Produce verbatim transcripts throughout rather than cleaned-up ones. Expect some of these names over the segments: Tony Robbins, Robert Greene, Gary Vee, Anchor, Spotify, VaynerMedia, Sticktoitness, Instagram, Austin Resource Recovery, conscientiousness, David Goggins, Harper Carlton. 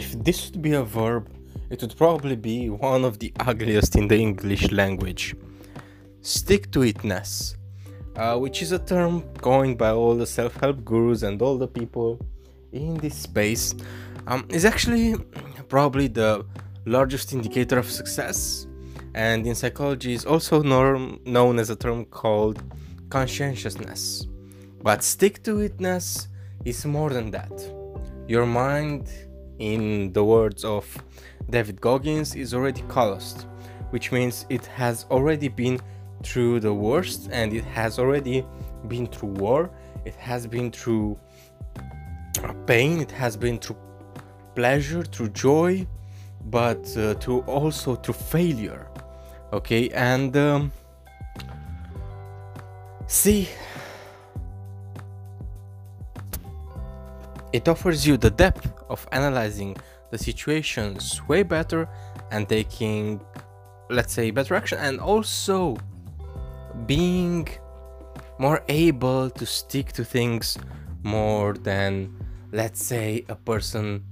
If this would be a verb, it would probably be one of the ugliest in the English language. Stick-to-itness, uh, which is a term coined by all the self-help gurus and all the people in this space, um, is actually probably the largest indicator of success, and in psychology is also norm- known as a term called conscientiousness. But stick-to-itness is more than that. Your mind, in the words of David Goggins, is already calloused, which means it has already been through the worst, and it has already been through war, it has been through pain, it has been through pleasure, through joy, but uh, to also to failure. Okay, and um, see, it offers you the depth of analyzing the situations way better and taking, let's say, better action, and also being more able to stick to things more than, let's say, a person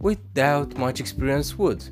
without much experience would.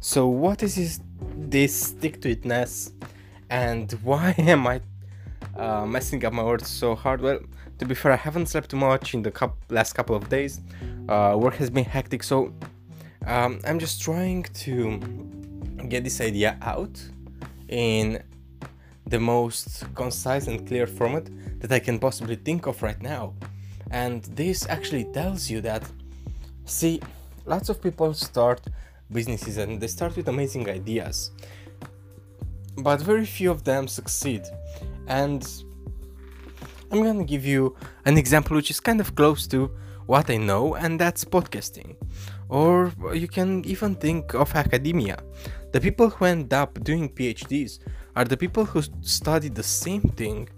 So what is this, this stick-to-itness, and why am I uh, messing up my words so hard? Well, to be fair, I haven't slept too much in the co- last couple of days. Uh, work has been hectic, so um, I'm just trying to get this idea out in the most concise and clear format that I can possibly think of right now. And this actually tells you that, see, lots of people start businesses and they start with amazing ideas, but very few of them succeed. And I'm gonna give you an example which is kind of close to what I know, and that's podcasting. Or you can even think of academia. The people who end up doing PhDs are the people who studied the same thing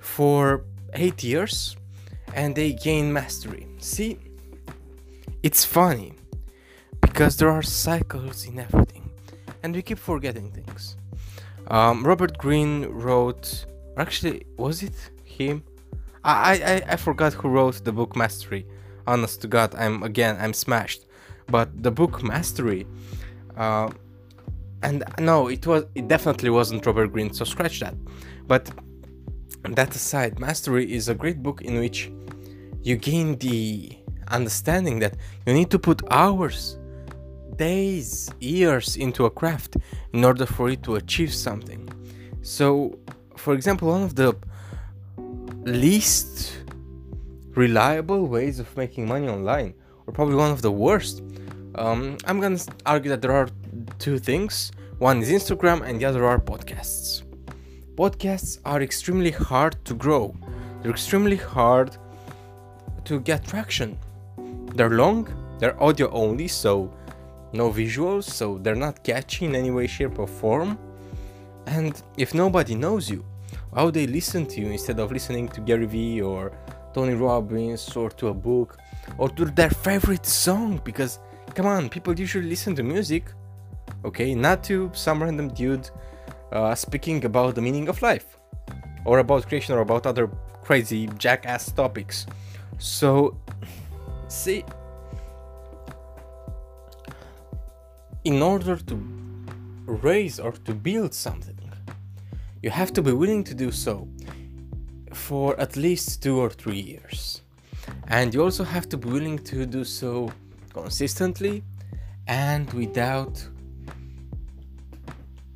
for eight years and they gain mastery. See, it's funny because there are cycles in everything and we keep forgetting things. Um, Robert Greene wrote, or actually, was it? Him, I, I I forgot who wrote the book Mastery. Honest to God, I'm again I'm smashed. But the book Mastery, uh, and no, it was it definitely wasn't Robert Greene. So scratch that. But that aside, Mastery is a great book in which you gain the understanding that you need to put hours, days, years into a craft in order for it to achieve something. So, for example, one of the least reliable ways of making money online, or probably one of the worst, um, I'm gonna argue that there are two things. One is Instagram and the other are podcasts. Podcasts are extremely hard to grow. They're extremely hard to get traction. They're long, they're audio only, so no visuals, so they're not catchy in any way, shape or form. And if nobody knows you, how they listen to you instead of listening to Gary Vee or Tony Robbins or to a book or to their favorite song? Because, come on, people usually listen to music, okay, not to some random dude uh, speaking about the meaning of life or about creation or about other crazy jackass topics. So, see, in order to raise or to build something, you have to be willing to do so for at least two or three years. And you also have to be willing to do so consistently and without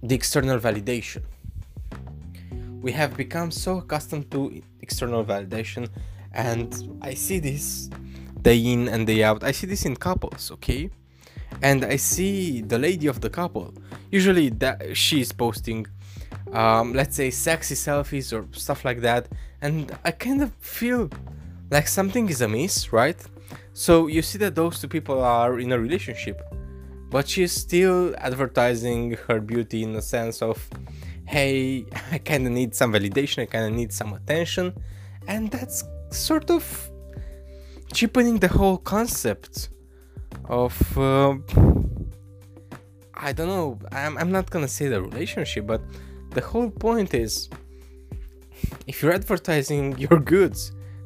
the external validation. We have become so accustomed to external validation, and I see this day in and day out. I see this in couples, okay? And I see the lady of the couple. Usually that she's posting Um, let's say sexy selfies or stuff like that, and I kind of feel like something is amiss, right? So you see that those two people are in a relationship, but she's still advertising her beauty in the sense of, hey, I kind of need some validation, I kind of need some attention, and that's sort of cheapening the whole concept of uh, I don't know, I'm, I'm not gonna say the relationship, but the whole point is, if you're advertising your goods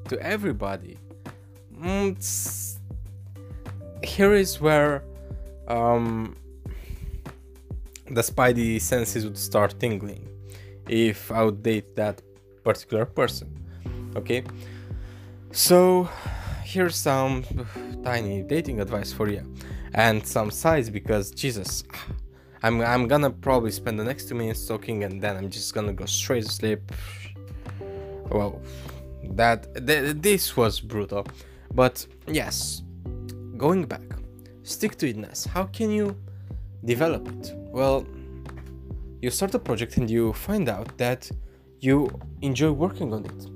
to everybody, mm, here is where um, the spidey senses would start tingling if I would date that particular person. Okay, so here's some tiny dating advice for you, and some sides, because Jesus, I'm I'm gonna probably spend the next two minutes talking, and then I'm just gonna go straight to sleep. Well, that th- this was brutal, but yes, going back, stick to itness. How can you develop it? Well, you start a project and you find out that you enjoy working on it.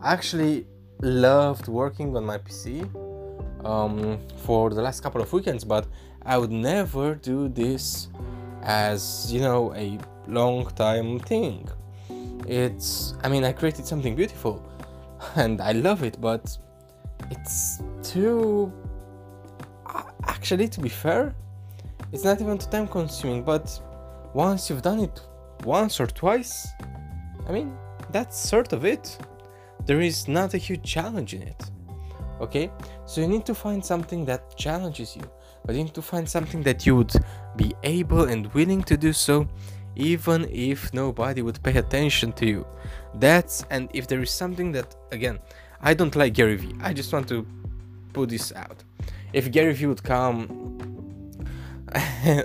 I actually loved working on my P C um, for the last couple of weekends, but I would never do this as, you know, a long time thing. It's, I mean, I created something beautiful and I love it, but it's too, actually, to be fair, it's not even too time consuming, but once you've done it once or twice, I mean, that's sort of it. There is not a huge challenge in it, okay? So you need to find something that challenges you, but you need to find something that you would be able and willing to do so, even if nobody would pay attention to you. That's, and if there is something that, again, I don't like Gary Vee, I just want to put this out. If Gary Vee would come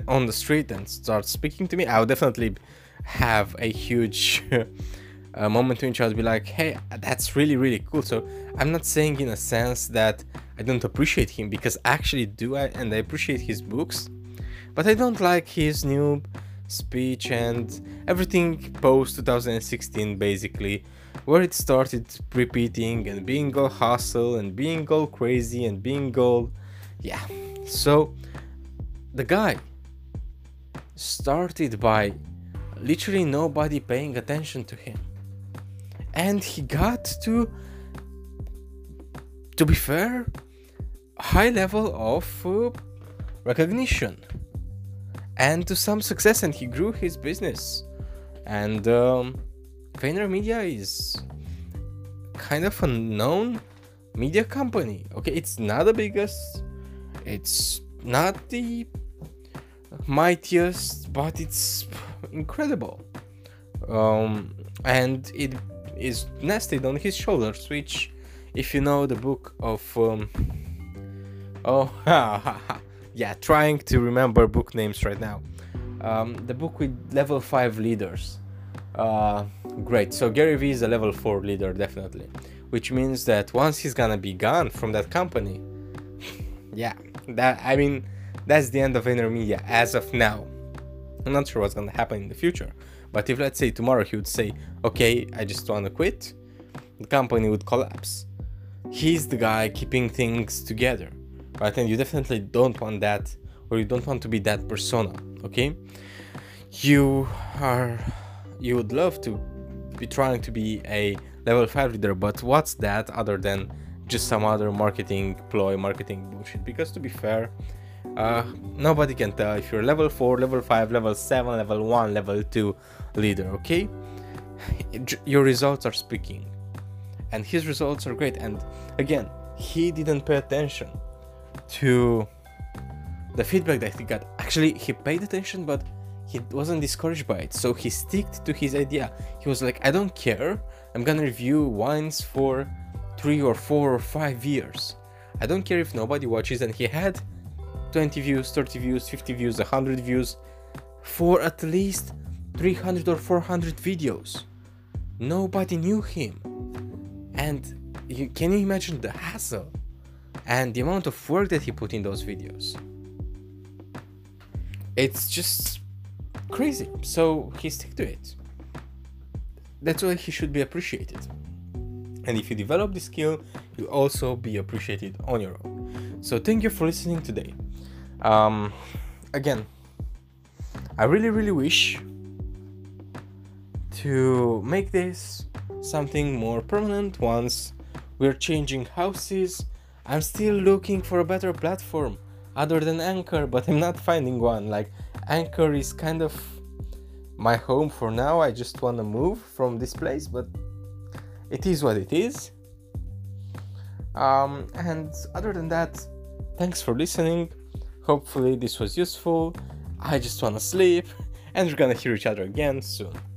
on the street and start speaking to me, I would definitely have a huge a moment in which I would be like, hey, that's really, really cool. So I'm not saying in a sense that I don't appreciate him, because actually do I, and I appreciate his books, but I don't like his new speech and everything post two thousand sixteen, basically, where it started repeating and being all hustle and being all crazy and being all, yeah. So the guy started by literally nobody paying attention to him, and he got to, to be fair, high level of uh, recognition and to some success, and he grew his business. And um, VaynerMedia is kind of a known media company. Okay, it's not the biggest, it's not the mightiest, but it's incredible. Um, and it is nested on his shoulders, which, if you know the book of um oh yeah, trying to remember book names right now, um the book with level five leaders, uh great. So Gary Vee is a level four leader, definitely, which means that once he's gonna be gone from that company, yeah, that, I mean, that's the end of VaynerMedia as of now. I'm not sure what's gonna happen in the future, but if, let's say, tomorrow he would say, okay, I just want to quit, the company would collapse. He's the guy keeping things together, right? And you definitely don't want that, or you don't want to be that persona, okay? You are, you would love to be trying to be a level five leader, but what's that other than just some other marketing ploy, marketing bullshit? Because to be fair, uh, nobody can tell if you're level four, level five, level seven, level one, level two leader, okay? Your results are speaking, and his results are great. And again, he didn't pay attention to the feedback that he got. Actually, he paid attention, but he wasn't discouraged by it, so he sticked to his idea. He was like, I don't care, I'm gonna review wines for three or four or five years. I don't care if nobody watches. And he had twenty views, thirty views, fifty views, one hundred views for at least three hundred or four hundred videos. Nobody knew him. And you, can you imagine the hassle and the amount of work that he put in those videos? It's just crazy. So he stick to it. That's why he should be appreciated. And if you develop the skill, you'll also be appreciated on your own. So thank you for listening today. Um, again, I really, really wish to make this something more permanent once we're changing houses. I'm still looking for a better platform other than Anchor, but I'm not finding one. Like, Anchor is kind of my home for now. I just want to move from this place, but it is what it is. Um, and other than that, thanks for listening. Hopefully this was useful. I just wanna sleep, and we're gonna hear each other again soon.